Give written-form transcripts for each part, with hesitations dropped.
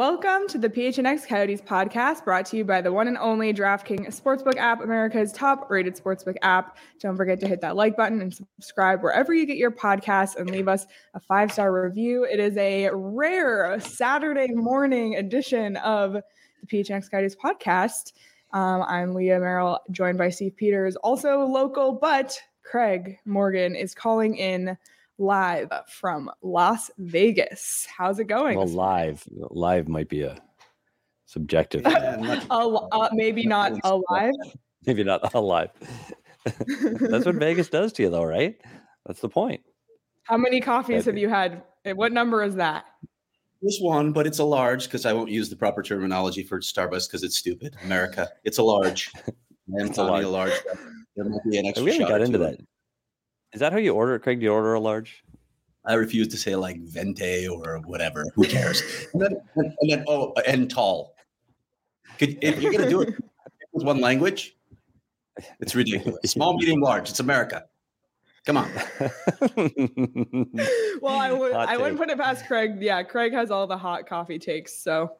Welcome to the PHNX Coyotes podcast, brought to you by the one and only DraftKings Sportsbook app, America's top-rated sportsbook app. Don't forget to hit that like button and subscribe wherever you get your podcasts and leave us a five-star review. It is a rare Saturday morning edition of the PHNX Coyotes podcast. I'm Leah Merrill, joined by Steve Peters, also local, but Craig Morgan is calling in live from Las Vegas. How's it going? Well, live might be a subjective. Maybe not alive. That's what Vegas does to you, though, right? That's the point. How many coffees have you had? What number is that? This one, but it's a large, because I won't use the proper terminology for Starbucks because it's stupid. America, it's a large. It's a large. There might be an extra. We haven't got into that. Is that how you order it, Craig? Do you order a large? I refuse to say like venti or whatever. Who cares? and tall. If you're going to do it with one language, it's ridiculous. Small, medium, large. It's America. Come on. Well, I wouldn't put it past Craig. Yeah, Craig has all the hot coffee takes, so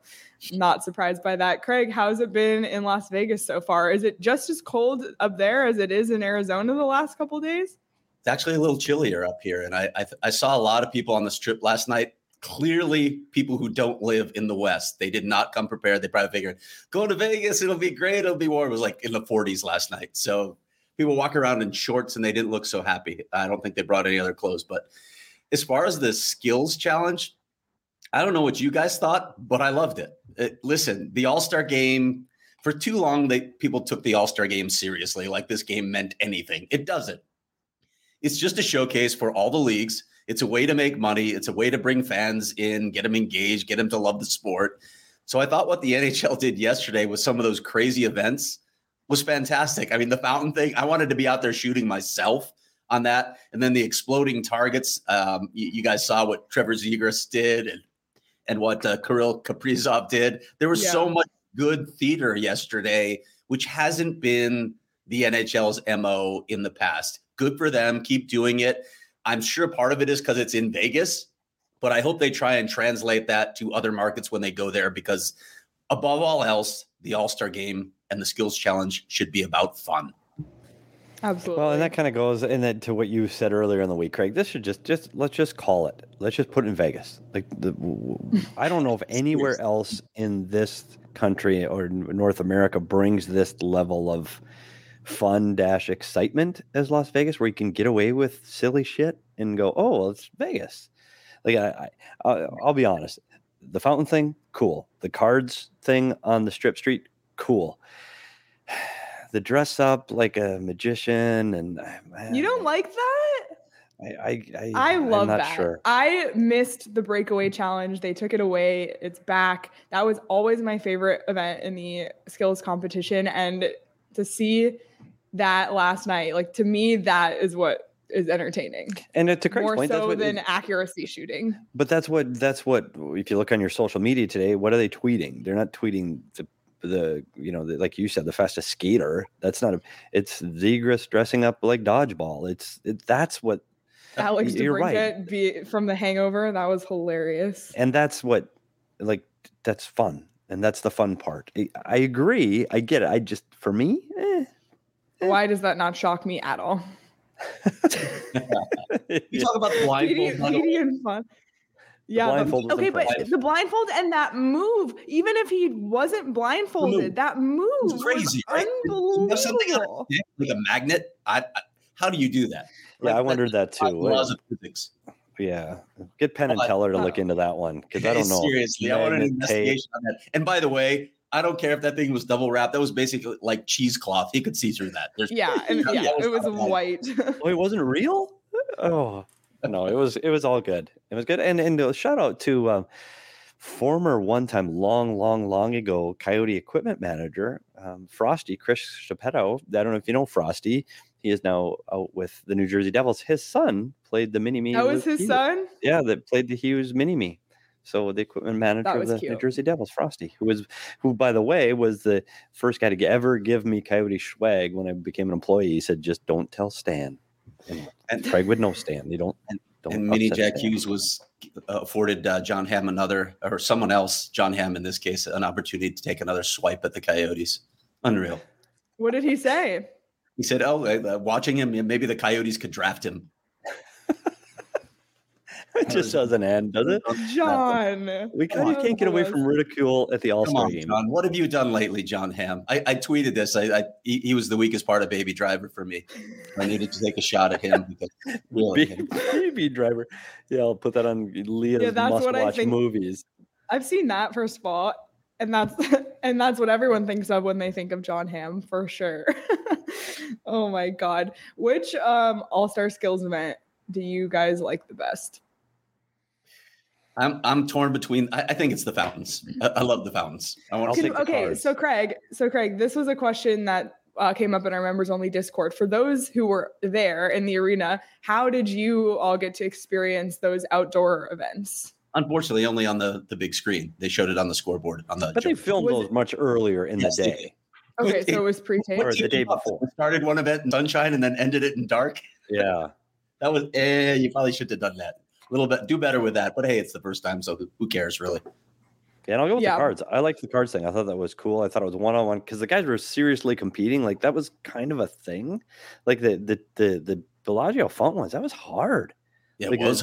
I'm not surprised by that. Craig, how's it been in Las Vegas so far? Is it just as cold up there as it is in Arizona the last couple of days? It's actually a little chillier up here. And I saw a lot of people on the strip last night, clearly people who don't live in the West. They did not come prepared. They probably figured, go to Vegas, it'll be great, it'll be warm. It was like in the 40s last night. So people walk around in shorts and they didn't look so happy. I don't think they brought any other clothes. But as far as the skills challenge, I don't know what you guys thought, but I loved it. Listen, the All-Star game, for too long, people took the All-Star game seriously, like this game meant anything. It doesn't. It's just a showcase for all the leagues. It's a way to make money. It's a way to bring fans in, get them engaged, get them to love the sport. So I thought what the NHL did yesterday with some of those crazy events was fantastic. I mean, the fountain thing, I wanted to be out there shooting myself on that. And then the exploding targets. You guys saw what Trevor Zegras did and what Kirill Kaprizov did. There was so much good theater yesterday, which hasn't been the NHL's MO in the past. Good for them. Keep doing it. I'm sure part of it is because it's in Vegas, but I hope they try and translate that to other markets when they go there, because above all else, the All-Star game and the skills challenge should be about fun. Absolutely. Well, and that kind of goes in that to what you said earlier in the week, Craig. This should let's just call it. Let's just put it in Vegas. Like I don't know if anywhere else in this country or North America brings this level of fun-excitement as Las Vegas, where you can get away with silly shit and go, oh, well, it's Vegas. Like I'll be honest, the fountain thing, cool. The cards thing on the strip street, cool. The dress up like a magician and you don't like that? I love that. Sure. I missed the breakaway challenge. They took it away. It's back. That was always my favorite event in the skills competition, and to see that last night, like to me, that is what is entertaining. And to Craig's more point, so that's what than accuracy shooting. But that's what. If you look on your social media today, what are they tweeting? They're not tweeting the like you said, the fastest skater. That's not it's Zegras dressing up like dodgeball. That's what Alex you're right from The Hangover. That was hilarious. And that's fun. And that's the fun part. I agree. I get it. I just, for me, Why does that not shock me at all? You talk about the blindfold. Median fun. Yeah. The blindfold and that move, even if he wasn't blindfolded, that move was crazy, was unbelievable. Right? Something like a magnet. How do you do that? Yeah, I wondered that too. Laws of physics. Yeah, get Penn and Teller to look into that one, because I don't know. Seriously, I want an investigation on that. And by the way, I don't care if that thing was double wrapped. That was basically like cheesecloth. He could see through that. It was white. Oh, it wasn't real? Oh, no, it was all good. It was good. And shout out to former one-time long ago Coyote equipment manager, Frosty, Chris Schepetto. I don't know if you know Frosty. He is now out with the New Jersey Devils. His son played the mini-me. That was his Hughes. Son? Yeah, that played the Hughes mini-me. So the equipment manager of the New Jersey Devils, Frosty, who, by the way, was the first guy to ever give me Coyote swag when I became an employee. He said, just don't tell Stan. And Craig would know Stan. They don't. And mini Jack Hughes was afforded John Hamm another, or someone else, John Hamm in this case, an opportunity to take another swipe at the Coyotes. Unreal. What did he say? He said, watching him, maybe the Coyotes could draft him. It just doesn't end, does it? John. Nothing. We can't get away from ridicule at the All-Star game. John, what have you done lately, John Hamm? I tweeted this. He was the weakest part of Baby Driver for me. I needed to take a shot at him. Because, really, Baby Driver. Yeah, I'll put that on Leah's must-watch movies. I've seen that, first of all. And that's what everyone thinks of when they think of John Hamm, for sure. Oh, my God. Which All-Star Skills event do you guys like the best? I'm torn between. I think it's the fountains. I love the fountains. I want to take the cards. So Craig, this was a question that came up in our members only Discord. For those who were there in the arena, how did you all get to experience those outdoor events? Unfortunately, only on the big screen. They showed it on the scoreboard. But they filmed those much earlier in the day. Okay, so it was pre-taped or the day before. Started one event in sunshine and then ended it in dark. Yeah, that was. You probably should have done that. Little bit, do better with that, but hey, it's the first time, so who cares, really? Yeah, and I'll go with the cards. I liked the cards thing. I thought that was cool. I thought it was one-on-one because the guys were seriously competing. Like, that was kind of a thing. Like the Bellagio font ones, that was hard. Yeah, like, it was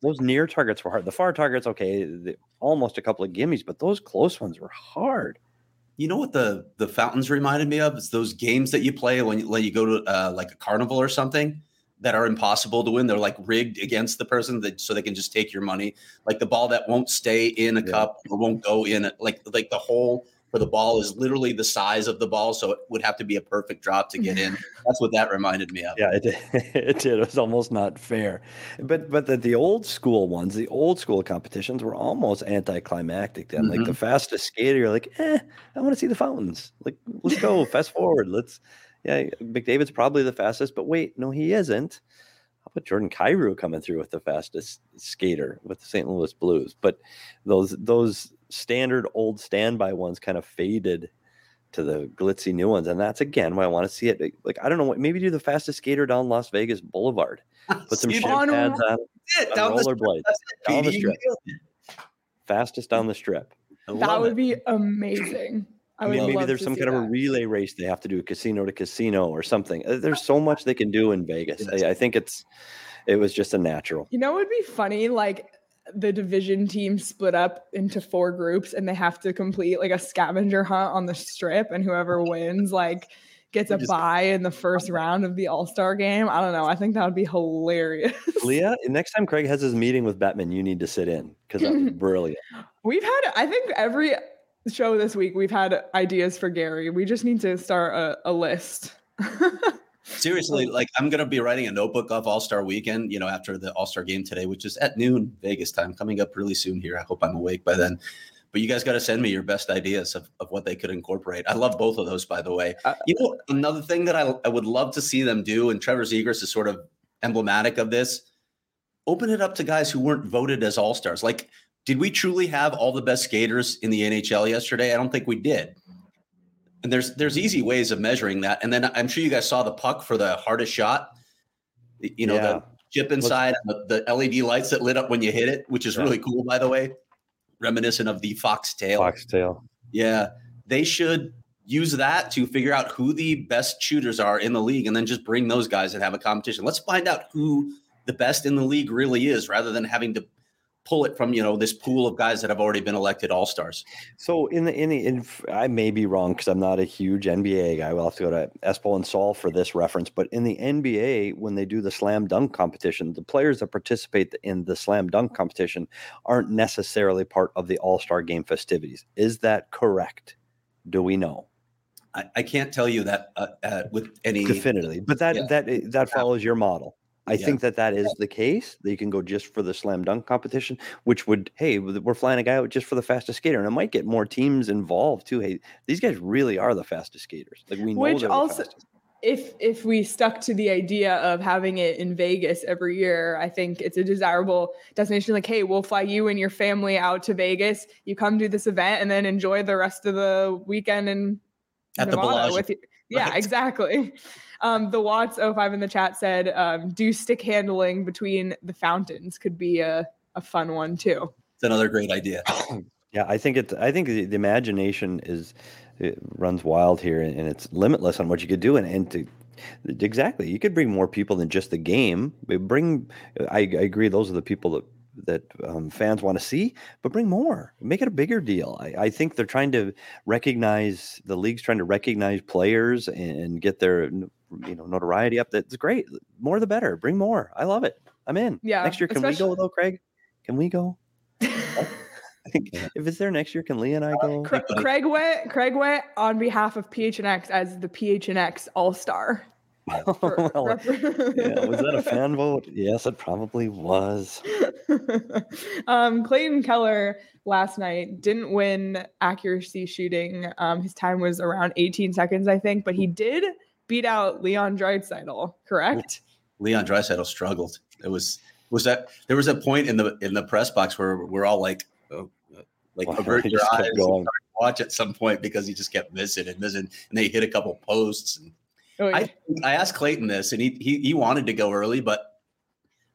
those near targets were hard. The far targets, okay, almost a couple of gimmies, but those close ones were hard. You know what the fountains reminded me of? It's those games that you play when you go to like a carnival or something. That are impossible to win. They're like rigged against the person so they can just take your money. Like the ball that won't stay in a cup or won't go in. Like the hole for the ball is literally the size of the ball. So it would have to be a perfect drop to get in. That's what that reminded me of. Yeah, it did. It was almost not fair. But the old school ones, the old school competitions were almost anticlimactic then. Mm-hmm. Like the fastest skater, you're like, I want to see the fountains. Like, let's go fast forward. Yeah, McDavid's probably the fastest, but wait, no, he isn't. How about Jordan Kyrou coming through with the fastest skater with the St. Louis Blues? But those standard old standby ones kind of faded to the glitzy new ones, and that's again why I want to see it. Like, I don't know, what, maybe do the fastest skater down Las Vegas Boulevard. Put some shin pads on, rollerblades down the strip. Fastest down the strip. That would be amazing. I mean, maybe there's some kind of a relay race they have to do, casino to casino or something. There's so much they can do in Vegas. I think it was just a natural. You know, it would be funny, like the division team split up into four groups and they have to complete like a scavenger hunt on the strip, and whoever wins like gets a bye in the first round of the All-Star game. I don't know. I think that would be hilarious. Leah, next time Craig has his meeting with Bettman, you need to sit in because that was brilliant. I think every show this week we've had ideas for Gary. We just need to start a list. Seriously, like I'm gonna be writing a notebook of All-Star weekend, you know, after the All-Star game today, which is at noon Vegas time, coming up really soon here. I hope I'm awake by then, but you guys got to send me your best ideas of what they could incorporate. I love both of those, by the way. You know, another thing that I would love to see them do, and Trevor Zegras is sort of emblematic of this, open it up to guys who weren't voted as All-Stars. Like, did we truly have all the best skaters in the NHL yesterday? I don't think we did. And there's easy ways of measuring that. And then I'm sure you guys saw the puck for the hardest shot. You know, the chip inside, the LED lights that lit up when you hit it, which is really cool, by the way. Reminiscent of the Fox tail. Yeah. They should use that to figure out who the best shooters are in the league and then just bring those guys and have a competition. Let's find out who the best in the league really is rather than having to pull it from, you know, this pool of guys that have already been elected All-Stars. So in I may be wrong because I'm not a huge NBA guy. We'll have to go to Espol and Saul for this reference. But in the NBA, when they do the slam dunk competition, the players that participate in the slam dunk competition aren't necessarily part of the All-Star game festivities. Is that correct? Do we know? I can't tell you that with any definitively, but that follows your model. I think that is the case, that you can go just for the slam dunk competition, which would, hey, we're flying a guy out just for the fastest skater. And it might get more teams involved too. Hey, these guys really are the fastest skaters. Like, we know which also, if we stuck to the idea of having it in Vegas every year, I think it's a desirable destination. Like, hey, we'll fly you and your family out to Vegas. You come do this event and then enjoy the rest of the weekend in Nevada with you. Yeah, right. Exactly. The Watts 05 in the chat said, do stick handling between the fountains could be a fun one too. It's another great idea. Yeah, I think the imagination runs wild here, and it's limitless on what you could do. Exactly, you could bring more people than just the game. I agree. Those are the people that fans want to see, but bring more, make it a bigger deal. I think they're trying to recognize the league's trying to recognize players and get their notoriety up. That's great. More the better. Bring more. I love it. I'm in. Yeah. Next year, can we go though, Craig? Can we go? I think if it's there next year, can Lee and I go? Craig went on behalf of PHNX as the PHNX All-Star. Well, yeah, was that a fan vote? Yes, it probably was. Clayton Keller last night didn't win accuracy shooting. His time was around 18 seconds, I think, but he did beat out Leon Draisaitl, correct? Leon Draisaitl struggled. There was a point in the press box where we're all like avert your eyes and watch at some point because he just kept missing, and they hit a couple posts and. Oh, yeah. I asked Clayton this, and he wanted to go early, but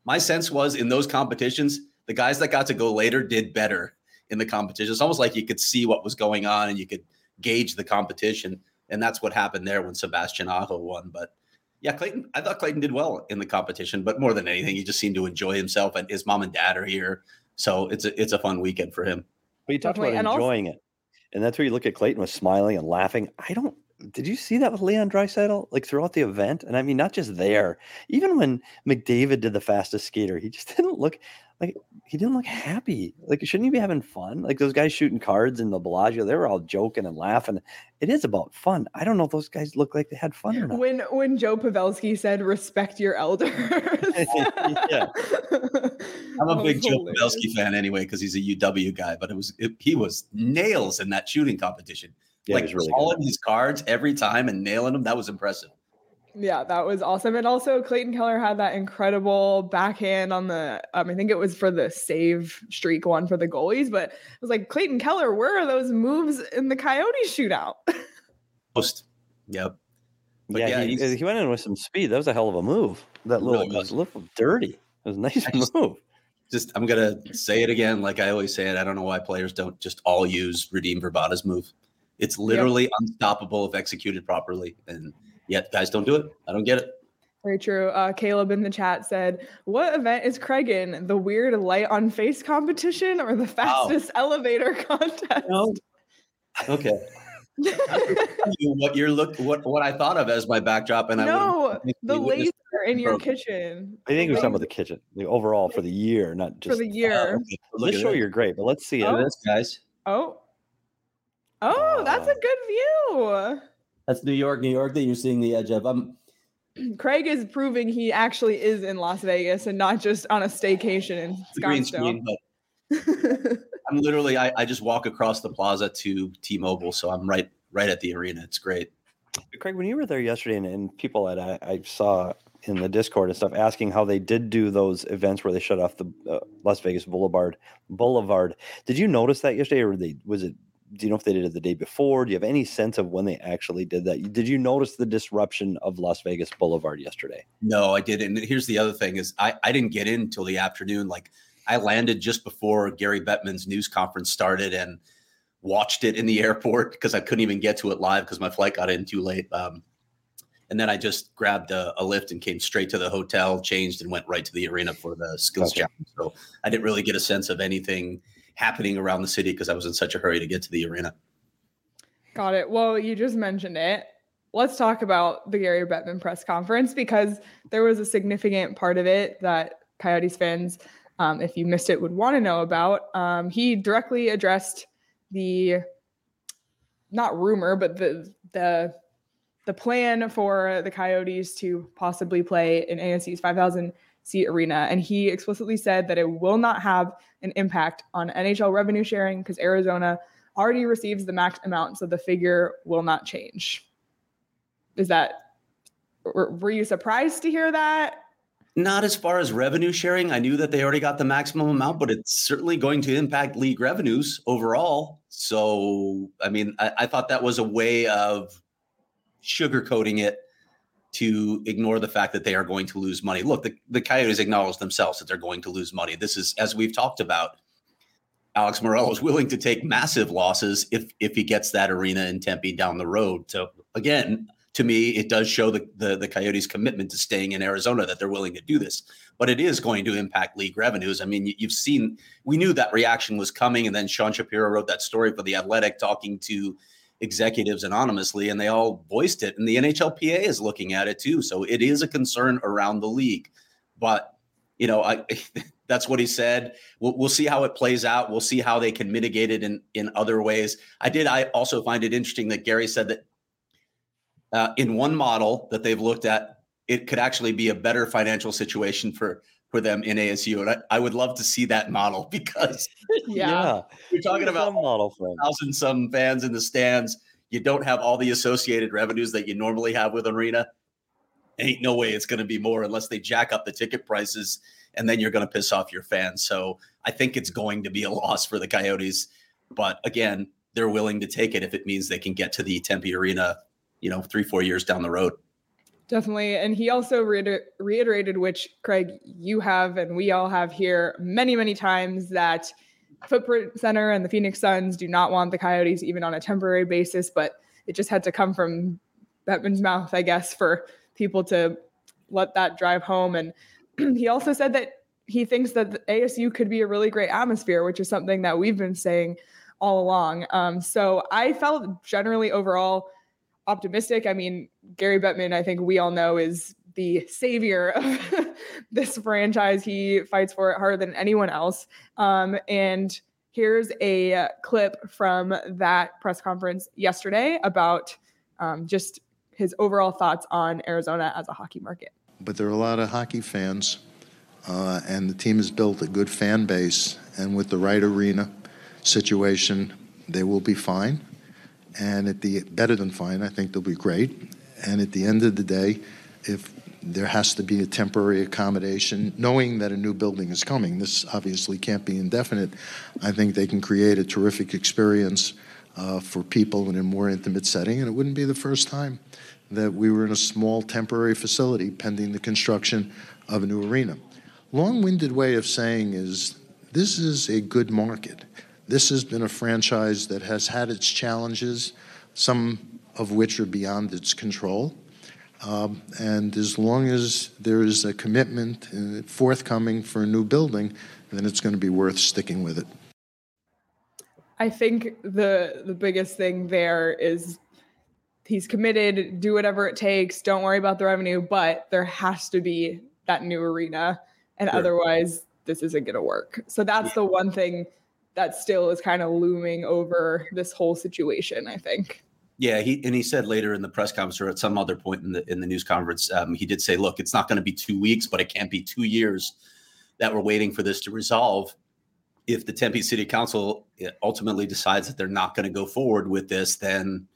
my sense was in those competitions, the guys that got to go later did better in the competition. It's almost like you could see what was going on and you could gauge the competition, and that's what happened there when Sebastian Aho won. But, yeah, I thought Clayton did well in the competition, but more than anything, he just seemed to enjoy himself, and his mom and dad are here, so it's a fun weekend for him. But you talked about enjoying it, and that's where you look at Clayton was smiling and laughing. Did you see that with Leon Draisaitl, like throughout the event? And I mean, not just there, even when McDavid did the fastest skater, he just didn't look like he didn't look happy. Like, shouldn't you be having fun? Like those guys shooting cards in the Bellagio, they were all joking and laughing. It is about fun. I don't know if those guys look like they had fun or not. When Joe Pavelski said, respect your elders. Yeah. I'm a big Joe Pavelski fan anyway, because he's a UW guy, but he was nails in that shooting competition. Yeah, like really calling his cards every time and nailing them. That was impressive. Yeah, that was awesome. And also Clayton Keller had that incredible backhand on the, I think it was for the save streak one for the goalies, but it was like, Clayton Keller, where are those moves in the Coyote shootout? Most. Yep. But yeah, he went in with some speed. That was a hell of a move. That little, really was a little dirty. It was a nice move. I'm going to say it again. Like I always say it. I don't know why players don't just all use Radim Verbata's move. It's literally unstoppable if executed properly. And yet guys don't do it. I don't get it. Very true. Caleb in the chat said, what event is Craig in? The weird light on face competition or the fastest elevator contest? No. Okay. What I thought of as my backdrop. The laser in your kitchen. I think it was talking about the kitchen. The overall for the year, not just. For the year. This show you're great, but let's see it. This, guys. Oh, that's a good view. That's New York that you're seeing the edge of. Craig is proving he actually is in Las Vegas and not just on a staycation in Scottsdale. I'm literally, I just walk across the plaza to T-Mobile, so I'm right at the arena. It's great. Craig, when you were there yesterday and people that I saw in the Discord and stuff asking how they did do those events where they shut off the Las Vegas Boulevard. Did you notice that yesterday do you know if they did it the day before? Do you have any sense of when they actually did that? Did you notice the disruption of Las Vegas Boulevard yesterday? No, I didn't. And here's the other thing is I didn't get in until the afternoon. Like I landed just before Gary Bettman's news conference started and watched it in the airport because I couldn't even get to it live because my flight got in too late. And then I just grabbed a Lyft and came straight to the hotel, changed, and went right to the arena for the skills challenge. So I didn't really get a sense of anything happening around the city because I was in such a hurry to get to the arena. Got it. Well, you just mentioned it. Let's talk about the Gary Bettman press conference because there was a significant part of it that Coyotes fans, if you missed it, would want to know about. He directly addressed the, not rumor, but the plan for the Coyotes to possibly play in ASU's 5,000 seat arena. And he explicitly said that it will not have an impact on NHL revenue sharing because Arizona already receives the max amount. So the figure will not change. Were you surprised to hear that? Not as far as revenue sharing. I knew that they already got the maximum amount, but it's certainly going to impact league revenues overall. So, I mean, I thought that was a way of sugarcoating it to ignore the fact that they are going to lose money. Look, the Coyotes acknowledge themselves that they're going to lose money. This is, as we've talked about, Alex Morel is willing to take massive losses if he gets that arena in Tempe down the road. So again, to me, it does show the Coyotes' commitment to staying in Arizona that they're willing to do this, but it is going to impact league revenues. I mean, you've seen, we knew that reaction was coming, and then Sean Shapiro wrote that story for The Athletic talking to executives anonymously, and they all voiced it, and the NHLPA is looking at it too. So it is a concern around the league, but you know, that's what he said. We'll see how it plays out. We'll see how they can mitigate it in other ways. I also find it interesting that Gary said that in one model that they've looked at, it could actually be a better financial situation for them in ASU. And I would love to see that model because yeah, you're talking about model 1,000 some fans in the stands. You don't have all the associated revenues that you normally have with an arena. Ain't no way it's going to be more unless they jack up the ticket prices, and then you're going to piss off your fans. So I think it's going to be a loss for the Coyotes. But again, they're willing to take it if it means they can get to the Tempe Arena, you know, 3-4 years down the road. Definitely. And he also reiterated, which Craig, you have, and we all have here many, many times, that Footprint Center and the Phoenix Suns do not want the Coyotes even on a temporary basis, but it just had to come from Bettman's mouth, I guess, for people to let that drive home. And he also said that he thinks that the ASU could be a really great atmosphere, which is something that we've been saying all along. So I felt generally overall optimistic. I mean, Gary Bettman, I think we all know, is the savior of this franchise. He fights for it harder than anyone else. And here's a clip from that press conference yesterday about just his overall thoughts on Arizona as a hockey market. But there are a lot of hockey fans, and the team has built a good fan base. And with the right arena situation, they will be fine. And better than fine, I think they'll be great. And at the end of the day, if there has to be a temporary accommodation, knowing that a new building is coming, this obviously can't be indefinite, I think they can create a terrific experience for people in a more intimate setting. And it wouldn't be the first time that we were in a small temporary facility pending the construction of a new arena. Long-winded way of saying is, this is a good market. This has been a franchise that has had its challenges, some of which are beyond its control. And as long as there is a commitment forthcoming for a new building, then it's going to be worth sticking with it. I think the biggest thing there is he's committed, do whatever it takes, don't worry about the revenue, but there has to be that new arena. And sure, Otherwise, this isn't going to work. So that's the one thing that still is kind of looming over this whole situation, I think. Yeah, he said later in the press conference, or at some other point in the news conference, he did say, look, it's not going to be 2 weeks, but it can't be 2 years that we're waiting for this to resolve. If the Tempe City Council ultimately decides that they're not going to go forward with this, then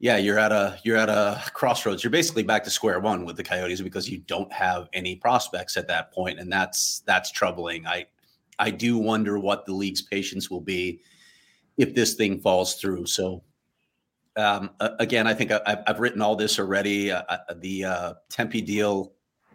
yeah, you're at a crossroads. You're basically back to square one with the Coyotes because you don't have any prospects at that point, and that's troubling. I do wonder what the league's patience will be if this thing falls through. So, again, I think I've written all this already. The Tempe deal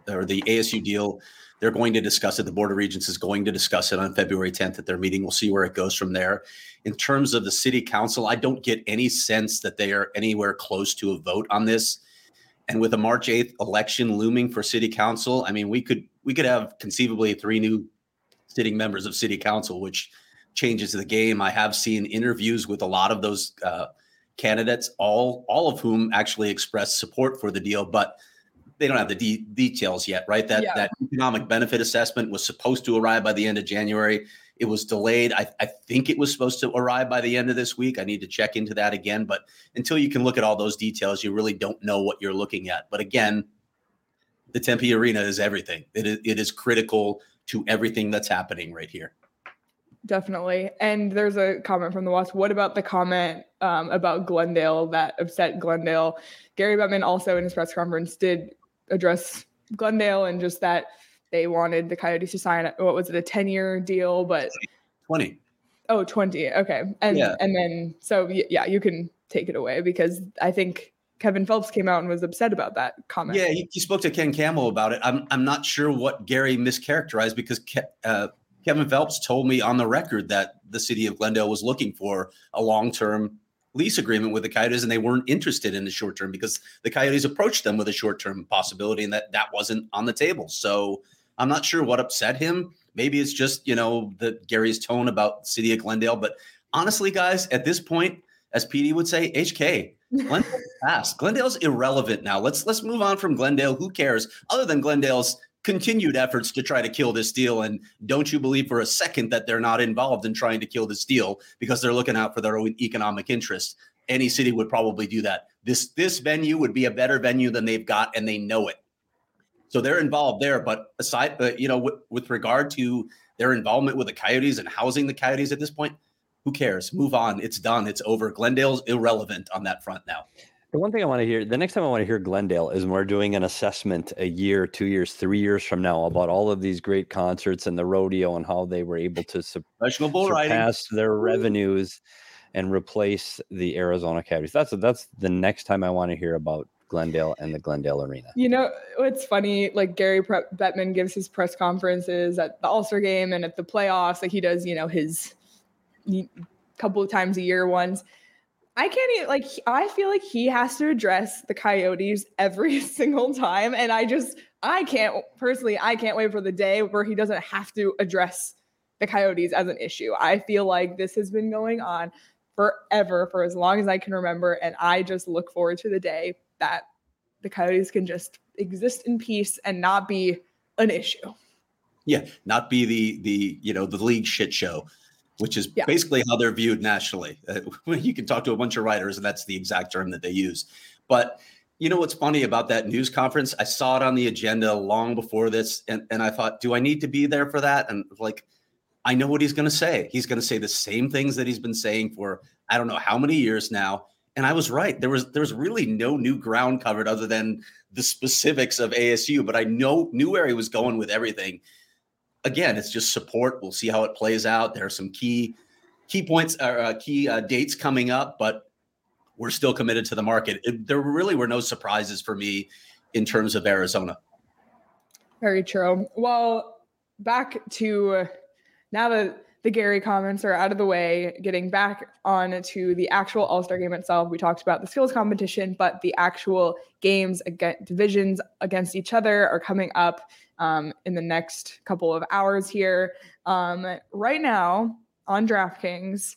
or the ASU deal, they're going to discuss it. The Board of Regents is going to discuss it on February 10th at their meeting. We'll see where it goes from there. In terms of the city council, I don't get any sense that they are anywhere close to a vote on this. And with a March 8th election looming for city council, I mean, we could have conceivably 3 new sitting members of city council, which changes the game. I have seen interviews with a lot of those candidates, all of whom actually expressed support for the deal, but they don't have the details yet, right? That economic benefit assessment was supposed to arrive by the end of January. It was delayed. I think it was supposed to arrive by the end of this week. I need to check into that again, but until you can look at all those details, you really don't know what you're looking at. But again, the Tempe Arena is everything. It is critical to everything that's happening right here. Definitely. And there's a comment from the Wasp. What about the comment about Glendale that upset Glendale? Gary Bettman also in his press conference did address Glendale and just that they wanted the Coyotes to sign, what was it, a 10-year deal? But 20. Oh, 20. Okay. And then, so yeah, you can take it away because I think Kevin Phelps came out and was upset about that comment. Yeah, he spoke to Ken Campbell about it. I'm not sure what Gary mischaracterized, because Kevin Phelps told me on the record that the city of Glendale was looking for a long-term lease agreement with the Coyotes, and they weren't interested in the short-term because the Coyotes approached them with a short-term possibility, and that wasn't on the table. So I'm not sure what upset him. Maybe it's just, Gary's tone about the city of Glendale. But honestly, guys, at this point, as PD would say, HK, Glendale's past. Glendale's irrelevant now. Let's move on from Glendale. Who cares? Other than Glendale's continued efforts to try to kill this deal. And don't you believe for a second that they're not involved in trying to kill this deal, because they're looking out for their own economic interests. Any city would probably do that. This venue would be a better venue than they've got, and they know it. So they're involved there. But aside, with regard to their involvement with the Coyotes and housing the Coyotes at this point, who cares? Move on. It's done. It's over. Glendale's irrelevant on that front now. The one thing I want to hear, the next time I want to hear Glendale, is when we're doing an assessment a year, 2 years, 3 years from now about all of these great concerts and the rodeo and how they were able to surpass their revenues and replace the Arizona Coyotes. That's the next time I want to hear about Glendale and the Glendale Arena. You know, it's funny, like Gary Bettman gives his press conferences at the All-Star game and at the playoffs. Like he does, his couple of times a year ones. I can't even, I feel like he has to address the Coyotes every single time. And I can't wait for the day where he doesn't have to address the Coyotes as an issue. I feel like this has been going on forever, for as long as I can remember. And I just look forward to the day that the Coyotes can just exist in peace and not be an issue. Yeah. Not be the league shit show, which is basically how they're viewed nationally. You can talk to a bunch of writers, and that's the exact term that they use. But you know what's funny about that news conference? I saw it on the agenda long before this, and I thought, do I need to be there for that? And I know what he's going to say. He's going to say the same things that he's been saying for I don't know how many years now. And I was right. There was really no new ground covered other than the specifics of ASU. But I knew where he was going with everything. Again, it's just support. We'll see how it plays out. There are some key points or key dates coming up, but we're still committed to the market. There really were no surprises for me in terms of Arizona. Very true. Well, back to now that the Gary comments are out of the way, getting back on to the actual All-Star game itself. We talked about the skills competition, but the actual games against divisions against each other are coming up in the next couple of hours here. Right now on DraftKings,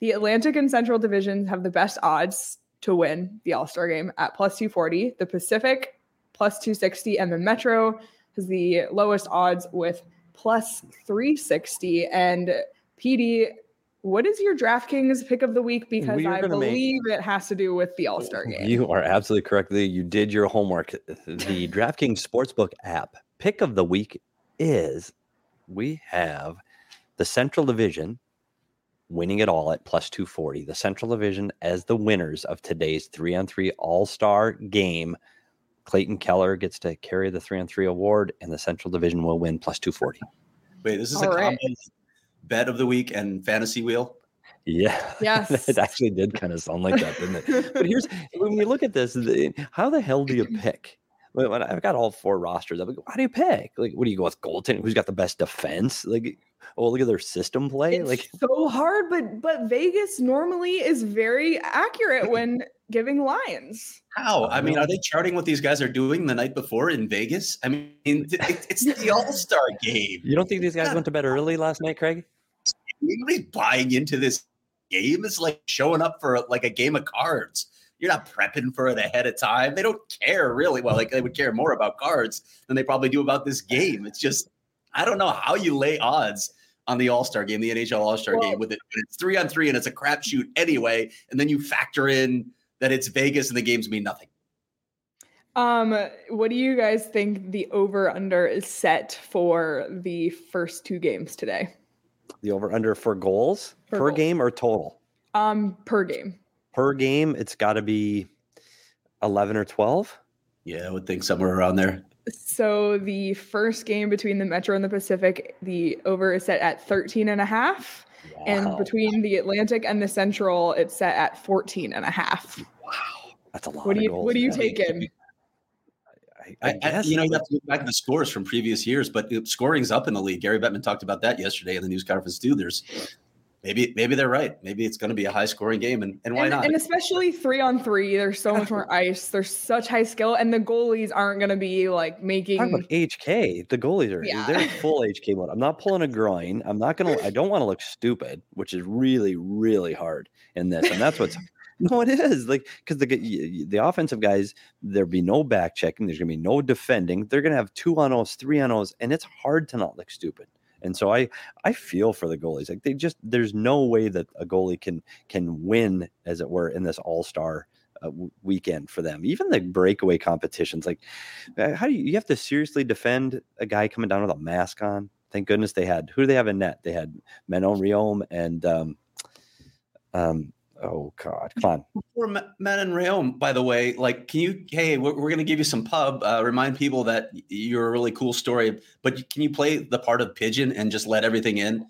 the Atlantic and Central divisions have the best odds to win the All-Star game at +240, the Pacific +260, and the Metro has the lowest odds with +360. And PD, what is your DraftKings pick of the week? Because I believe it has to do with the All-Star game. You are absolutely correct. You did your homework. The DraftKings Sportsbook app pick of the week is, we have the Central Division winning it all at +240. The Central Division as the winners of today's 3-on-3 All-Star game. Clayton Keller gets to carry the 3-on-3 award, and the Central Division will win +240. Wait, this is all a right. Common bet of the week and fantasy wheel? Yeah. Yes. It actually did kind of sound like that, didn't it? But when we look at this, how the hell do you pick? When I've got all four rosters, I'm like, how do you pick? Like, what do you go with, goaltending? Who's got the best defense? Like, oh, look at their system play. It's like so hard, but Vegas normally is very accurate when giving lines. How? I mean, are they charting what these guys are doing the night before in Vegas? I mean, it's the All-Star game. You don't think these guys went to bed early last night, Craig? Nobody's buying into this game. It's like showing up for like a game of cards. You're not prepping for it ahead of time. They don't care really. Well, they would care more about cards than they probably do about this game. It's just, I don't know how you lay odds on the All-Star game, the NHL All-Star game with it. It's 3-on-3 and it's a crapshoot anyway. And then you factor in that it's Vegas and the games mean nothing. What do you guys think the over-under is set for the first two games today? The over-under for goals per game or total? Per game. Per game, it's got to be 11 or 12. Yeah, I would think somewhere around there. So the first game between the Metro and the Pacific, the over is set at 13.5. Wow. And between the Atlantic and the Central, it's set at 14.5. Wow. That's a lot of goals. What are you taking? I guess, you know, you have to look back at the scores from previous years, but scoring's up in the league. Gary Bettman talked about that yesterday in the news conference too. There's maybe they're right. Maybe it's going to be a high scoring game, and why not? And especially 3-on-3, there's so much more ice. There's such high skill, and the goalies aren't going to be like making. Talk about HK. The goalies are they're full HK mode. I'm not pulling a groin. I don't want to look stupid, which is really, really hard in this, and that's what's. No, it is like because the offensive guys, there'll be no back checking. There's gonna be no defending. They're gonna have 2-on-0s, 3-on-0s, and it's hard to not look stupid. And so I feel for the goalies. Like there's no way that a goalie can win, as it were, in this all-star weekend for them. Even the breakaway competitions, like how do you have to seriously defend a guy coming down with a mask on? Thank goodness they had who do they have in net? They had Manon Riome and oh God! Come on. Before Matt and Rayon, by the way, like, can you? Hey, we're going to give you some pub. Remind people that you're a really cool story. But can you play the part of Pigeon and just let everything in?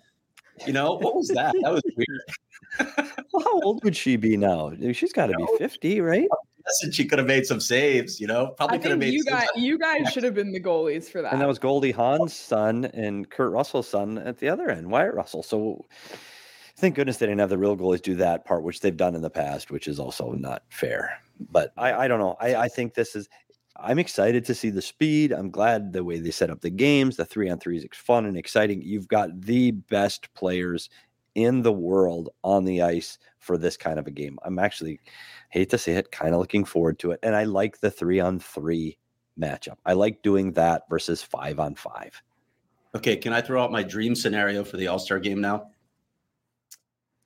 You know what was that? That was weird. Well, how old would she be now? She's got to be 50, right? And she could have made some saves. You know, probably could have made. You guys should have been the goalies for that. And that was Goldie Hawn's son and Kurt Russell's son at the other end, Wyatt Russell. So. Thank goodness they didn't have the real goalies do that part, which they've done in the past, which is also not fair. But I don't know. I think I'm excited to see the speed. I'm glad the way they set up the games. The 3-on-3 is fun and exciting. You've got the best players in the world on the ice for this kind of a game. I'm actually, hate to say it, kind of looking forward to it. And I like the 3-on-3 matchup. I like doing that versus 5-on-5. Okay, can I throw out my dream scenario for the All-Star game now?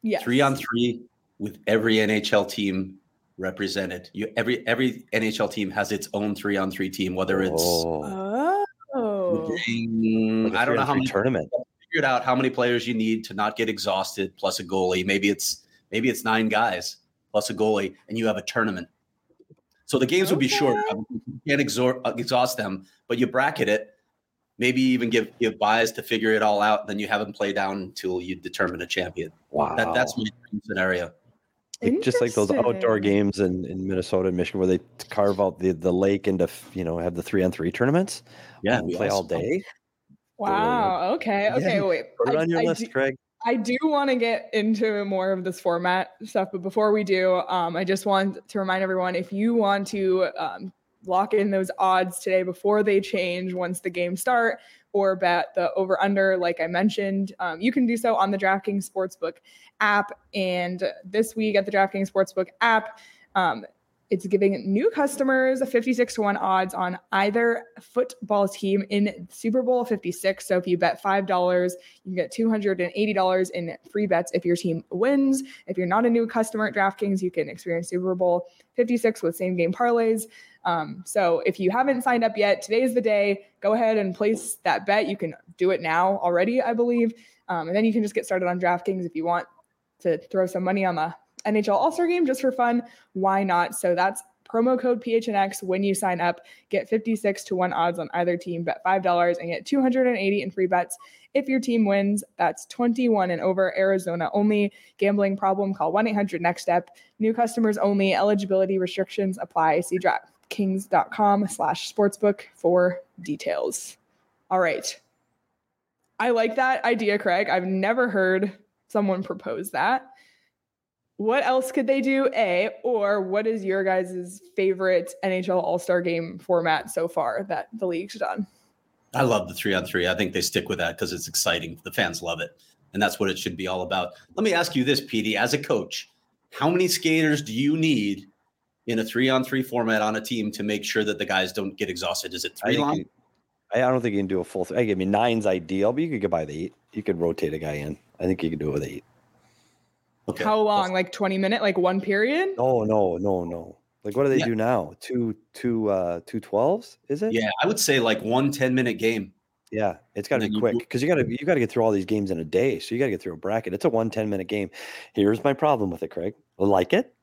Yes. 3-on-3 with every NHL team represented. Every NHL team has its own 3-on-3 team, whether it's I don't know how many tournament. Figured out how many players you need to not get exhausted, plus a goalie. Maybe it's 9 guys plus a goalie, and you have a tournament. So the games would be shorter. You can't exhaust them, but you bracket it. Maybe even give buys to figure it all out. Then you have them play down until you determine a champion. Wow, that's my scenario. Just like those outdoor games in Minnesota and Michigan, where they carve out the lake into have the 3-on-3 tournaments. Yeah, we play all day. Wow. Okay. Wait. Put it on your list, Craig. I do want to get into more of this format stuff, but before we do, I just want to remind everyone if you want to. Lock in those odds today before they change once the games start, or bet the over under like I mentioned. You can do so on the DraftKings Sportsbook app, and this week at the DraftKings Sportsbook app it's giving new customers a 56-1 odds on either football team in Super Bowl 56. So if you bet $5, you can get $280 in free bets if your team wins. If you're not a new customer at DraftKings, you can experience Super Bowl 56 with same-game parlays. So if you haven't signed up yet, today's the day. Go ahead and place that bet. You can do it now already, I believe. And then you can just get started on DraftKings if you want to throw some money on the NHL All-Star game just for fun. Why not? So that's promo code PHNX when you sign up. Get 56-1 odds on either team. Bet $5 and get $280 in free bets. If your team wins, that's 21 and over. Arizona only. Gambling problem? Call 1-800-NEXT-STEP. New customers only. Eligibility restrictions apply. See DraftKings.com/sportsbook for details. All right. I like that idea, Craig. I've never heard someone propose that. What else could they do, A, or what is your guys' favorite NHL All-Star Game format so far that the league's done? I love the 3-on-3. I think they stick with that because it's exciting. The fans love it, and that's what it should be all about. Let me ask you this, PD, as a coach, how many skaters do you need in a 3-on-3 format on a team to make sure that the guys don't get exhausted? Is it 3 long? I don't think you can do a full three. I mean, 9's ideal, but you could get by the 8. You could rotate a guy in. I think you could do it with 8. Okay. How long? Like 20 minutes? Like one period? Oh no. Like what do they do now? Two 12s? Is it? Yeah, I would say like one 10-minute game. Yeah, it's got to be quick because you got to get through all these games in a day. So you got to get through a bracket. It's a 1 10-minute game. Here's my problem with it, Craig. I like it.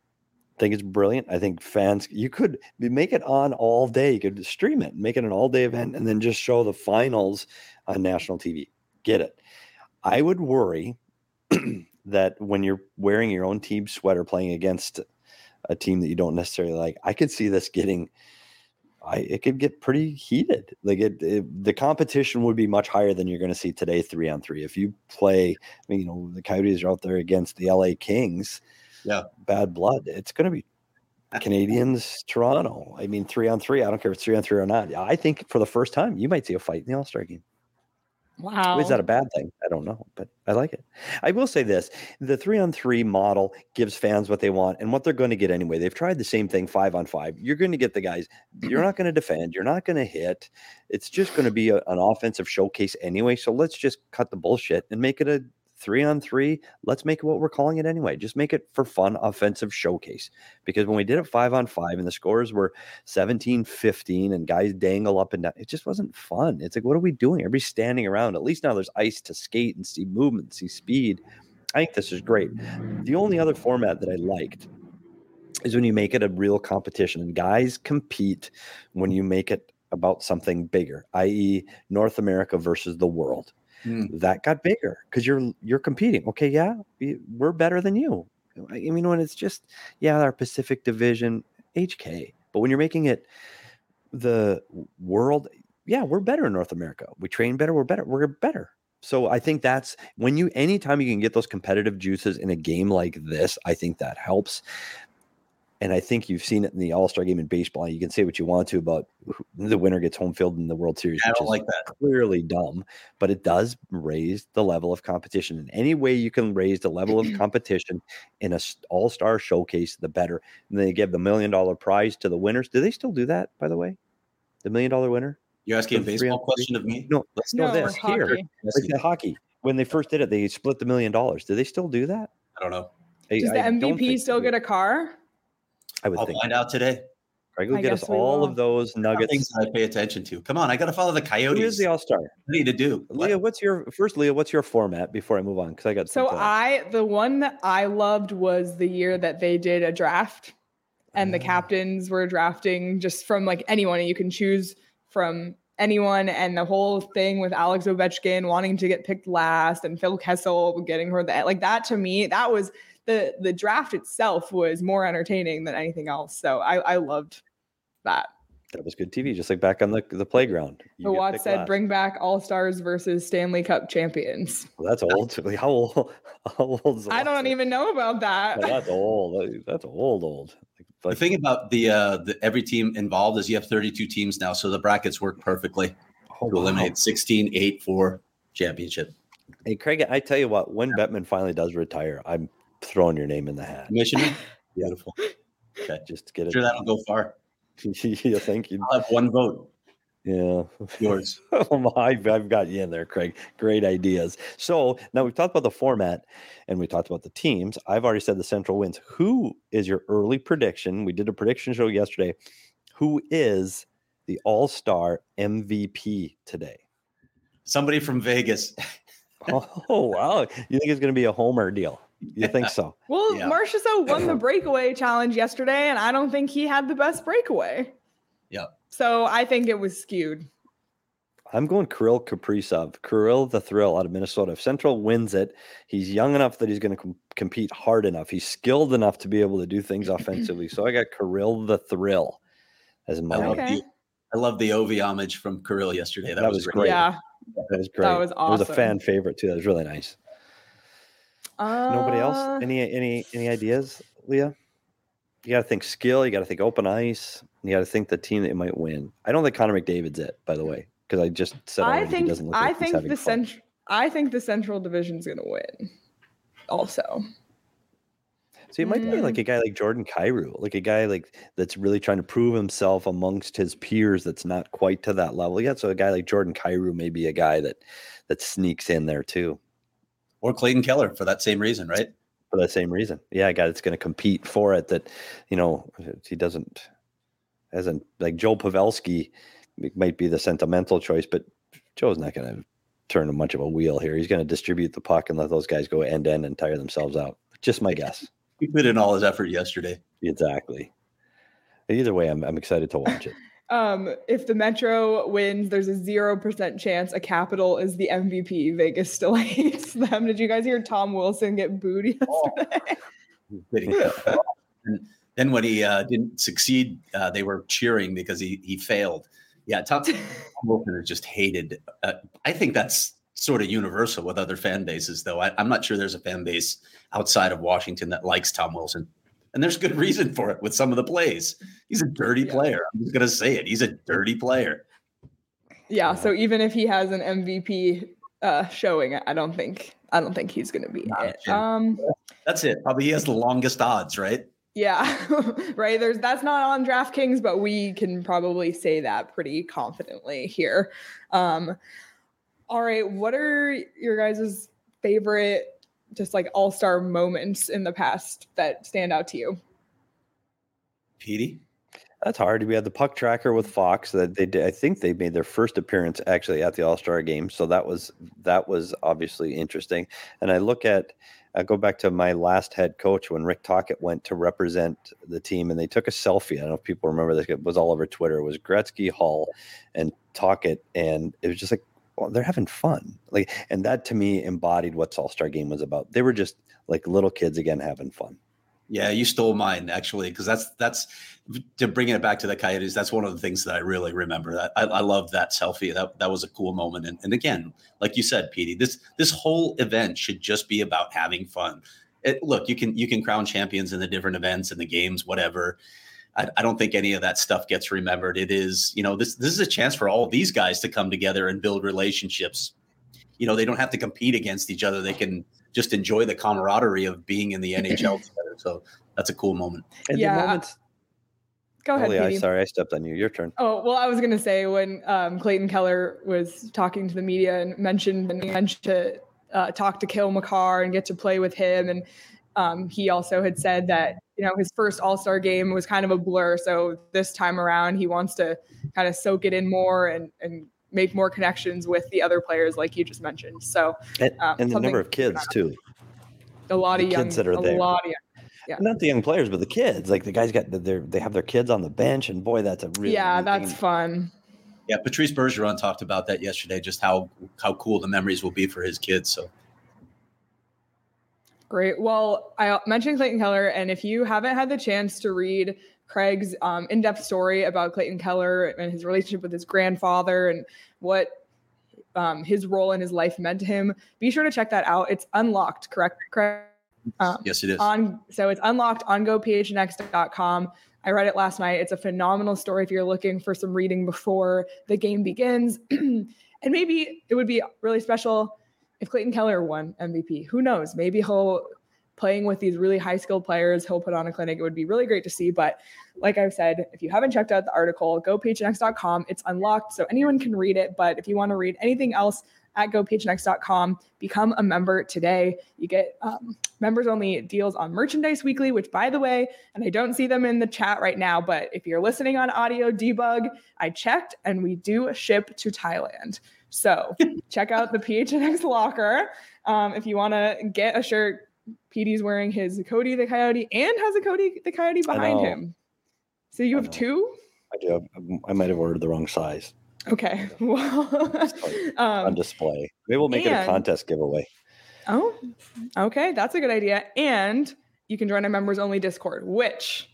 I think it's brilliant. I think fans. You could make it on all day. You could stream it, make it an all day event, and then just show the finals on national TV. Get it? I would worry. That when you're wearing your own team sweater playing against a team that you don't necessarily like, I could see this getting it could get pretty heated. Like the competition would be much higher than you're going to see today 3-on-3. If you play, the Coyotes are out there against the LA Kings. Yeah. Bad blood. It's going to be Canadians, Toronto. 3-on-3. I don't care if it's 3-on-3 or not. I think for the first time, you might see a fight in the All-Star game. Wow. Is that a bad thing? I don't know, but I like it. I will say this. The 3-on-3 model gives fans what they want and what they're going to get anyway. They've tried the same thing 5-on-5. You're going to get the guys. You're not going to defend. You're not going to hit. It's just going to be an offensive showcase anyway. So let's just cut the bullshit and make it a 3-on-3. Let's make it what we're calling it anyway. Just make it for fun offensive showcase. Because when we did it 5-on-5 and the scores were 17-15 and guys dangle up and down, it just wasn't fun. It's like, what are we doing? Everybody's standing around. At least now there's ice to skate and see movement, see speed. I think this is great. The only other format that I liked is when you make it a real competition and guys compete when you make it about something bigger, i.e. North America versus the world. That got bigger because you're competing. Okay, yeah, we're better than you. When it's just, our Pacific Division, HK. But when you're making it the world, we're better in North America. We train better. We're better. So I think that's when anytime you can get those competitive juices in a game like this, I think that helps. And I think you've seen it in the All-Star game in baseball. You can say what you want to about the winner gets home field in the World Series, which is like that. Clearly dumb, but it does raise the level of competition. And any way you can raise the level of competition in an All-Star showcase, the better. And they give the $1 million prize to the winners. Do they still do that, by the way? The $1 million winner? You're asking a baseball question of me? No, let's know this here. Like the hockey. When they first did it, they split the $1 million. Do they still do that? I don't know. Does the MVP still get a car? I'll find out today. Craig will get us all of those nuggets. Things that I pay attention to. Come on, I got to follow the Coyotes. Here's the All-Star. I need to do. Leah, what's your format before I move on? Because I got the one that I loved was the year that they did a draft, and the captains were drafting just from anyone. You can choose from anyone, and the whole thing with Alex Ovechkin wanting to get picked last, and Phil Kessel getting her that that to me that was. The draft itself was more entertaining than anything else. So I loved that. That was good TV, just back on the playground. The Watts said, bring back All-Stars versus Stanley Cup champions. Well, that's old. How old is that? I don't even know about that. Well, that's old. That's old. The thing about the every team involved is you have 32 teams now, so the brackets work perfectly to eliminate 16, 8, 4 championship. Hey, Craig, I tell you what, when Bettman finally does retire, I'm throwing your name in the hat. Commissioner? Beautiful. Okay. Just get it. Sure, that'll go far. Yeah, thank you. I'll have one vote. Yeah. Yours. I've got you in there, Craig. Great ideas. So now we've talked about the format and we talked about the teams. I've already said the central wins. Who is your early prediction? We did a prediction show yesterday. Who is the All-Star MVP today? Somebody from Vegas. Oh, wow. You think it's going to be a homer deal? You think so? Well, yeah. Marchessault won the breakaway challenge yesterday, and I don't think he had the best breakaway. Yeah. So I think it was skewed. I'm going Kirill Kaprizov. Kirill the Thrill out of Minnesota. If Central wins it, he's young enough that he's going to compete hard enough. He's skilled enough to be able to do things offensively. So I got Kirill the Thrill as my MVP. I love the Ovi homage from Kirill yesterday. That was great. Yeah. That was great. That was awesome. It was a fan favorite, too. That was really nice. Nobody else? Any ideas, Leah? You got to think skill. You got to think open ice. You got to think the team that might win. I don't think Connor McDavid's it, by the way, because I just said he doesn't look like he's having fun. I think the Central Division's going to win. Also, so it might be like a guy like Jordan Kyrou, like a guy that's really trying to prove himself amongst his peers. That's not quite to that level yet. So a guy like Jordan Kyrou may be a guy that sneaks in there too. Or Clayton Keller for that same reason, right? For that same reason. Yeah, a guy that's going to compete for it that, he hasn't like Joe Pavelski might be the sentimental choice, but Joe's not going to turn much of a wheel here. He's going to distribute the puck and let those guys go end to end and tire themselves out. Just my guess. He put in all his effort yesterday. Exactly. Either way, I'm excited to watch it. If the Metro wins, there's a 0% chance a Capital is the MVP. Vegas still hates them. Did you guys hear Tom Wilson get booed yesterday? Then when he didn't succeed, they were cheering because he failed. Yeah, Tom Wilson is just hated. I think that's sort of universal with other fan bases, though. I'm not sure there's a fan base outside of Washington that likes Tom Wilson. And there's good reason for it with some of the plays. He's a dirty player. I'm just going to say it. He's a dirty player. Yeah, so even if he has an MVP showing, I don't think he's going to be it. That's it. Probably he has the longest odds, right? Yeah, right. That's not on DraftKings, but we can probably say that pretty confidently here. All right, what are your guys' favorite just like all-star moments in the past that stand out to you? Petey? That's hard. We had the puck tracker with Fox that they did. I think they made their first appearance actually at the All-Star game. So that was obviously interesting. And I go back to my last head coach when Rick Tocchet went to represent the team and they took a selfie. I don't know if people remember this. It was all over Twitter. It was Gretzky, Hall, and Tocchet. And it was just like, well, they're having fun. Like, and that to me embodied what All-Star game was about. They were just like little kids again, having fun. Yeah, you stole mine actually, because that's to bring it back to the Coyotes. That's one of the things that I really remember. I love that selfie. That was a cool moment. And again, like you said, Petey, this whole event should just be about having fun. Look, you can crown champions in the different events and the games, whatever. I don't think any of that stuff gets remembered. It is, this is a chance for all these guys to come together and build relationships. They don't have to compete against each other. They can just enjoy the camaraderie of being in the NHL together. So that's a cool moment. And the moments. Go ahead, Petey. Sorry, I stepped on you. Your turn. Oh, well, I was going to say when Clayton Keller was talking to the media and mentioned to talk to Kirill Makar and get to play with him. And he also had said that, his first All-Star game was kind of a blur. So this time around, he wants to kind of soak it in more and make more connections with the other players, like you just mentioned. So, and the number of kids too. A lot of young kids that are there. Yeah. Not the young players, but the kids. Like the guys they have their kids on the bench, and boy, that's a really that's fun. Yeah, Patrice Bergeron talked about that yesterday, just how cool the memories will be for his kids. So. Great. Well, I mentioned Clayton Keller, and if you haven't had the chance to read Craig's in-depth story about Clayton Keller and his relationship with his grandfather and what his role in his life meant to him, be sure to check that out. It's unlocked, correct, Craig? Yes, it is. So it's unlocked on gopuckyourself.com. I read it last night. It's a phenomenal story if you're looking for some reading before the game begins. And maybe it would be really special if Clayton Keller won MVP. Who knows? Maybe he'll playing with these really high skilled players, he'll put on a clinic. It would be really great to see. But like I've said, if you haven't checked out the article, go phnx.com. It's unlocked, so anyone can read it. But if you want to read anything else at gophnx.com, become a member today. You get members only deals on merchandise weekly, which by the way, and I don't see them in the chat right now, but if you're listening on Audio Debug, I checked and we do ship to Thailand. So check out the PHNX locker. If you want to get a shirt, Petey's wearing his Cody the Coyote and has a Cody the Coyote behind him. So you have two? I do. I might have ordered the wrong size. Okay. Well, on display. Maybe we'll make it a contest giveaway. Oh, okay. That's a good idea. And you can join our members only Discord, which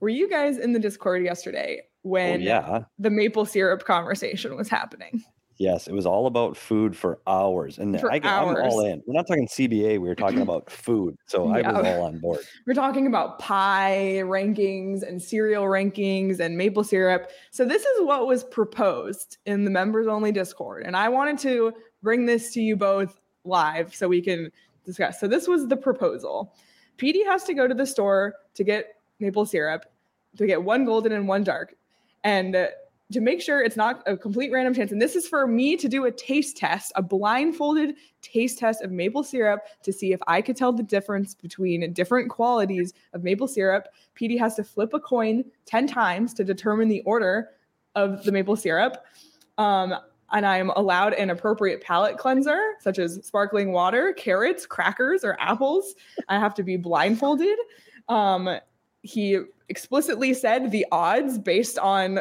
were you guys in the Discord yesterday when the maple syrup conversation was happening? Yes, it was all about food for hours. And I'm all in. We're not talking CBA. We were talking about food. So I was all on board. We're talking about pie rankings and cereal rankings and maple syrup. So this is what was proposed in the members only Discord. And I wanted to bring this to you both live so we can discuss. So this was the proposal. PD has to go to the store to get maple syrup, to get one golden and one dark. And to make sure it's not a complete random chance. And this is for me to do a taste test, a blindfolded taste test of maple syrup to see if I could tell the difference between different qualities of maple syrup. PD has to flip a coin 10 times to determine the order of the maple syrup. And I'm allowed an appropriate palate cleanser, such as sparkling water, carrots, crackers, or apples. I have to be blindfolded. He explicitly said the odds based on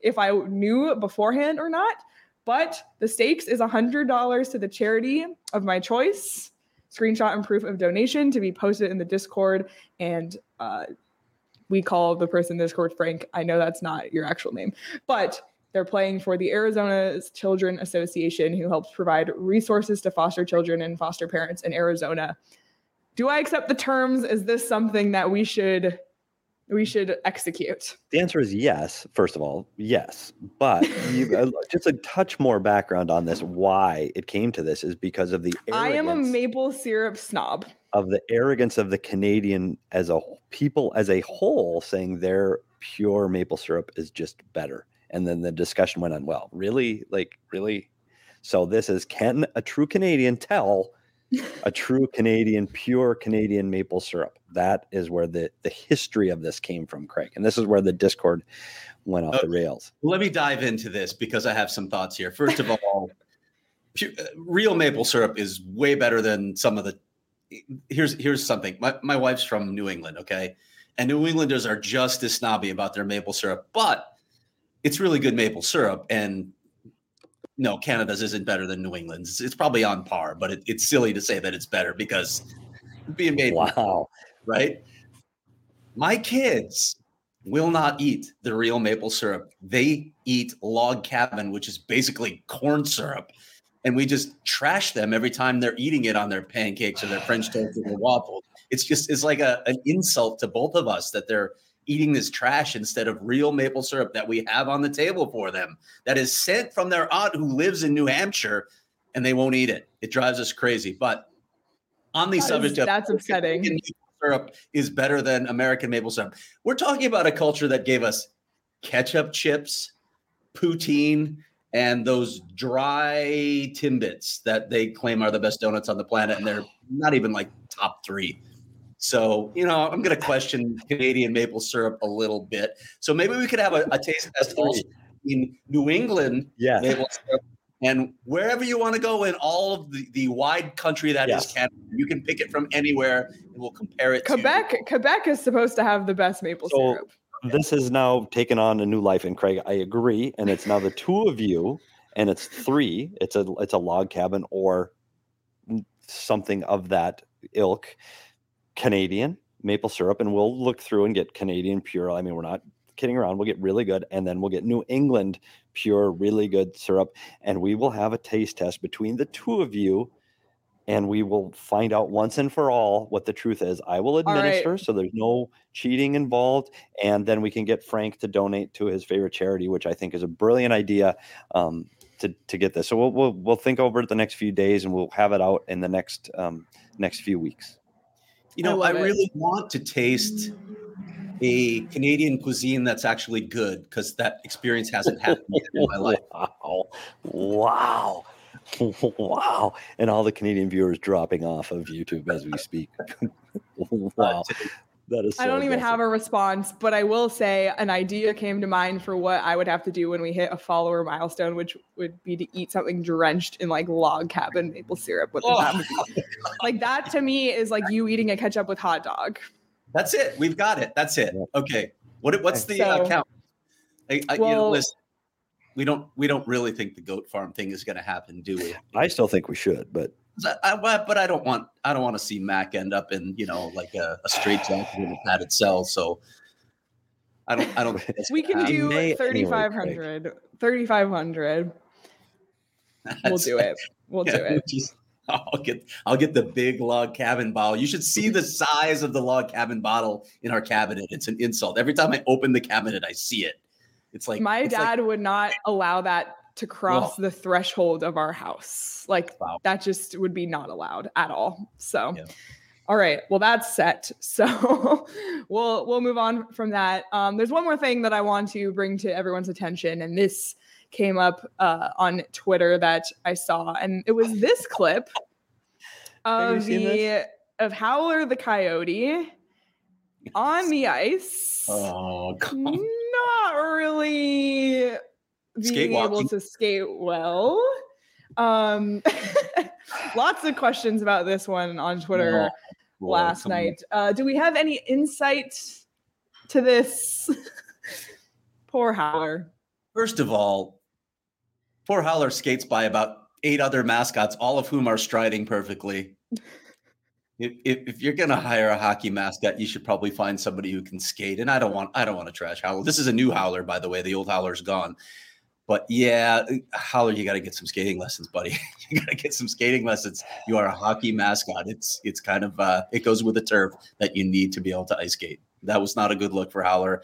if I knew beforehand or not, but the stakes is $100 to the charity of my choice, screenshot and proof of donation to be posted in the Discord, and we call the person that scored Frank. I know that's not your actual name, but they're playing for the Arizona's Children Association, who helps provide resources to foster children and foster parents in Arizona. Do I accept the terms? Is this something that we should execute? The answer is yes, first of all, yes. But just a touch more background on this. Why it came to this is because of the arrogance. I am a maple syrup snob. Of the arrogance of the Canadian people as a whole saying their pure maple syrup is just better. And then the discussion went on, well, really? Like, really? So this is, can a true Canadian tell a true Canadian, pure Canadian maple syrup? That is where the history of this came from, Craig. And this is where the discord went off the rails. Let me dive into this because I have some thoughts here. First of all, real maple syrup is way better than some of the – here's something. My wife's from New England, okay? And New Englanders are just as snobby about their maple syrup, but it's really good maple syrup. And no, Canada's isn't better than New England's. It's probably on par, but it's silly to say that it's better because it's being made. Wow. Right? My kids will not eat the real maple syrup. They eat Log Cabin, which is basically corn syrup. And we just trash them every time they're eating it on their pancakes or their French toast or their waffles. It's like an insult to both of us that they're eating this trash instead of real maple syrup that we have on the table for them that is sent from their aunt who lives in New Hampshire, and they won't eat it. It drives us crazy. But on the subject of that's upsetting. Maple syrup is better than American maple syrup. We're talking about a culture that gave us ketchup chips, poutine, and those dry Timbits that they claim are the best donuts on the planet. And they're not even like top three. So, you know, I'm going to question Canadian maple syrup a little bit. So maybe we could have a taste test also in New England maple syrup. And wherever you want to go in all of the wide country that is Canada, you can pick it from anywhere and we'll compare it to Quebec is supposed to have the best maple syrup. This has now taken on a new life. And Craig, I agree. And it's now the two of you and it's three. It's a Log Cabin or something of that ilk. Canadian maple syrup, and we'll look through and get Canadian pure. I mean, we're not kidding around. We'll get really good, and then we'll get New England pure, really good syrup, and we will have a taste test between the two of you, and we will find out once and for all what the truth is. I will administer, so there's no cheating involved, and then we can get Frank to donate to his favorite charity, which I think is a brilliant idea to get this. So we'll think over it the next few days, and we'll have it out in the next few weeks. You know, I really want to taste a Canadian cuisine that's actually good because that experience hasn't happened yet in my life. Wow. And all the Canadian viewers dropping off of YouTube as we speak. Wow. That is so I don't even have a response, but I will say an idea came to mind for what I would have to do when we hit a follower milestone, which would be to eat something drenched in like Log Cabin maple syrup. Like that to me is like you eating a ketchup with hot dog. That's it. We've got it. That's it. Okay. What's the count? Listen, we don't really think the goat farm thing is going to happen, do we? I still think we should, but I don't want to see Mac end up in, you know, like a straitjacket in a padded cell. So I don't. We can do 3,500. 3,500. We'll do it. We'll do it. I'll get the big Log Cabin bottle. You should see the size of the Log Cabin bottle in our cabinet. It's an insult. Every time I open the cabinet, I see it. It's like my dad would not allow that to cross the threshold of our house. Like that just would be not allowed at all. So, all right, well, that's set. So we'll move on from that. There's one more thing that I want to bring to everyone's attention. And this came up on Twitter that I saw, and it was this clip of Howler the Coyote on the ice. Oh, God. Not really being able to skate well. Lots of questions about this one on Twitter last night. Do we have any insight to this? Poor Howler. First of all, poor Howler skates by about 8 other mascots, all of whom are striding perfectly. If you're going to hire a hockey mascot, you should probably find somebody who can skate. And I don't want to trash Howler. This is a new Howler, by the way. The old Howler's gone. But yeah, Howler, you got to get some skating lessons, buddy. You got to get some skating lessons. You are a hockey mascot. It's kind of it goes with the turf that you need to be able to ice skate. That was not a good look for Howler,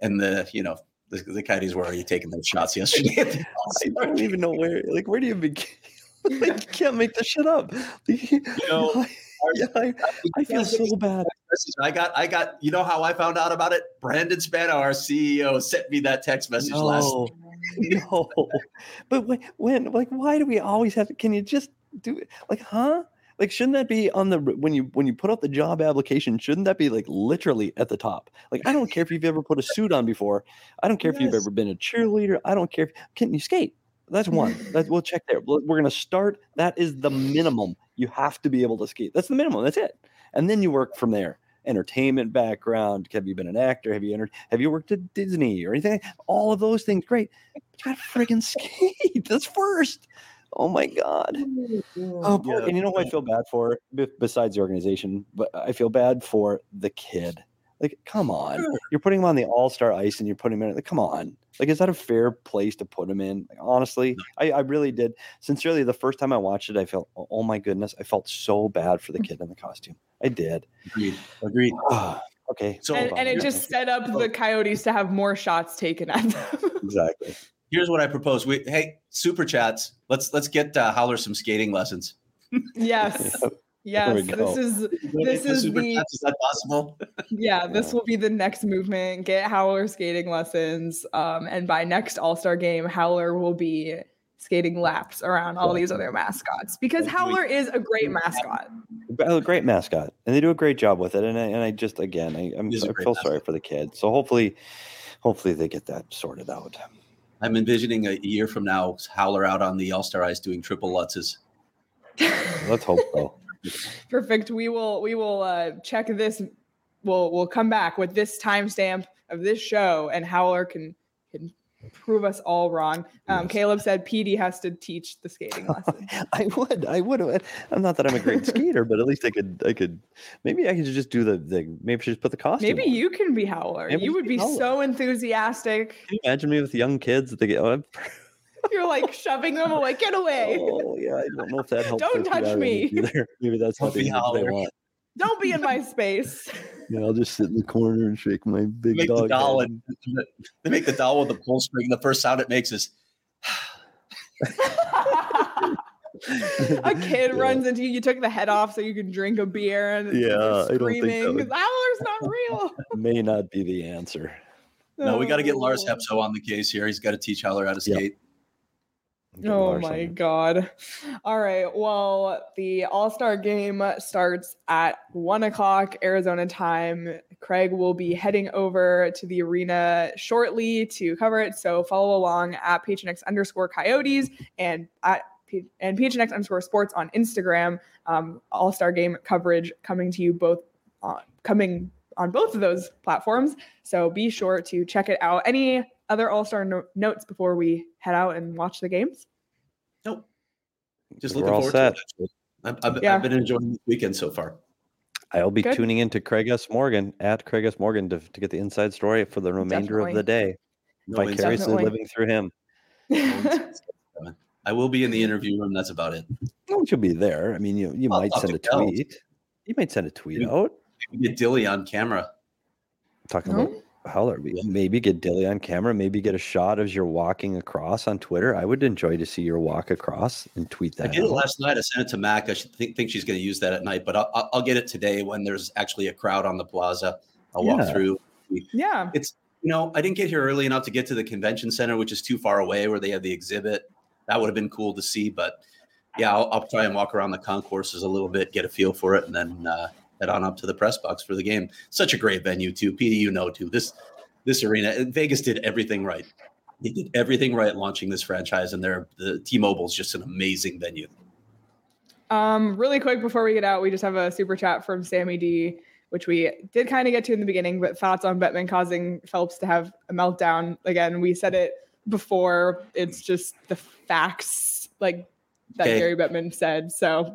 and the Coyotes were already taking those shots yesterday. I don't even know where do you begin? You can't make this shit up. You know. Yeah, I feel so bad. I got. You know how I found out about it? Brandon Spano, our CEO, sent me that text message last night. No, but when why do we always have to? Can you just do it? Shouldn't that be on the when you put out the job application? Shouldn't that be literally at the top? I don't care if you've ever put a suit on before. I don't care if you've ever been a cheerleader. I don't care. Can you skate? That's one. We'll check there. We're going to start. That is the minimum. You have to be able to skate. That's the minimum. That's it. And then you work from there. Entertainment background. Have you been an actor? Have you worked at Disney or anything? All of those things. Great. You got to friggin' skate. That's first. Oh, my God. Oh, boy. And you know what I feel bad for? Besides the organization, but I feel bad for the kid. Come on. You're putting him on the all-star ice and you're putting him in. Come on. Is that a fair place to put him in? Honestly, I really did. Sincerely, the first time I watched it, I felt, oh, my goodness. I felt so bad for the kid in the costume. I did. Agreed. Okay. So and it just set up the Coyotes to have more shots taken at them. Exactly. Here's what I propose. Hey, super chats. Let's get Howler some skating lessons. Yes. Yes, this is the. Is that possible? Yeah, this will be the next movement. Get Howler skating lessons, and by next All-Star game, Howler will be skating laps around all these other mascots because Howler is a great mascot. A great mascot, and they do a great job with it. I feel sorry for the kids. So hopefully they get that sorted out. I'm envisioning a year from now, Howler out on the All-Star ice doing triple Lutzes. Let's hope so. Perfect. We will check this. We'll come back with this timestamp of this show, and Howler can prove us all wrong. Caleb said PD has to teach the skating lesson. I would. I'm not that I'm a great skater, but at least I could. Maybe I could just do the. Maybe just put the costume. Maybe on. You can be Howler. Maybe you would be Howler. So enthusiastic. Can you imagine me with young kids that they get? Oh, you're shoving them away. Get away. Oh, yeah. I don't know if that helps. Don't touch me. Maybe that's how they want. Don't be in my space. Yeah, I'll just sit in the corner and shake my big dog. They make the doll with the pull string. The first sound it makes is. A kid runs into you. You took the head off so you can drink a beer. And it's screaming. Howler's not real. May not be the answer. No, we got to get Lars Hepso on the case here. He's got to teach Howler how to skate. Oh, my God. All right. Well, the All-Star game starts at 1 o'clock Arizona time. Craig will be heading over to the arena shortly to cover it. So follow along at PHNX_Coyotes and at PHNX_Sports on Instagram. All-Star game coverage coming to you on both of those platforms. So be sure to check it out. Any other All-Star notes before we head out and watch the games? Nope. Just looking forward to it. I've been enjoying the weekend so far. I'll be tuning into Craig S. Morgan at Craig S. Morgan to get the inside story for the remainder of the day. Vicariously living through him. I will be in the interview room. That's about it. Don't you be there? I mean, you might send a tweet. You might send a tweet out. Maybe get Dilly on camera. Talking about Howler, maybe get Dilly on camera, maybe get a shot as you're walking across on Twitter. I would enjoy to see your walk across and tweet that. I did it last night. I sent it to Mac. I think she's going to use that at night, but I'll get it today when there's actually a crowd on the plaza. I'll walk through. Yeah. It's, I didn't get here early enough to get to the convention center, which is too far away where they have the exhibit. That would have been cool to see, but I'll try and walk around the concourses a little bit, get a feel for it. And then, head on up to the press box for the game. Such a great venue, too. PD, too. This arena, Vegas did everything right. They did everything right launching this franchise, and the T-Mobile is just an amazing venue. Really quick before we get out, we just have a super chat from Sammy D, which we did kind of get to in the beginning, but thoughts on Bettman causing Phelps to have a meltdown. Again, we said it before. It's just the facts that Gary Bettman said. So...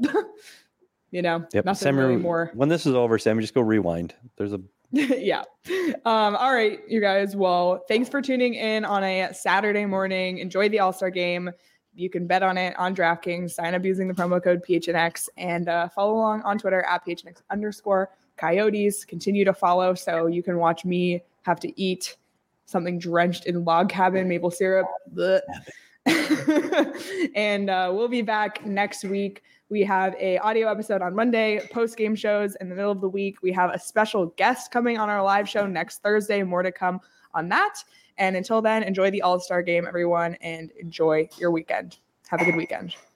you know, nothing really more. When this is over, Sammy, just go rewind. There's a all right, you guys. Well, thanks for tuning in on a Saturday morning. Enjoy the All-Star game. You can bet on it on DraftKings. Sign up using the promo code PHNX and follow along on Twitter at @PHNX_Coyotes. Continue to follow so you can watch me have to eat something drenched in Log Cabin maple syrup. And we'll be back next week. We have a audio episode on Monday, post-game shows in the middle of the week. We have a special guest coming on our live show next Thursday. More to come on that. And until then, enjoy the All-Star game, everyone, and enjoy your weekend. Have a good weekend.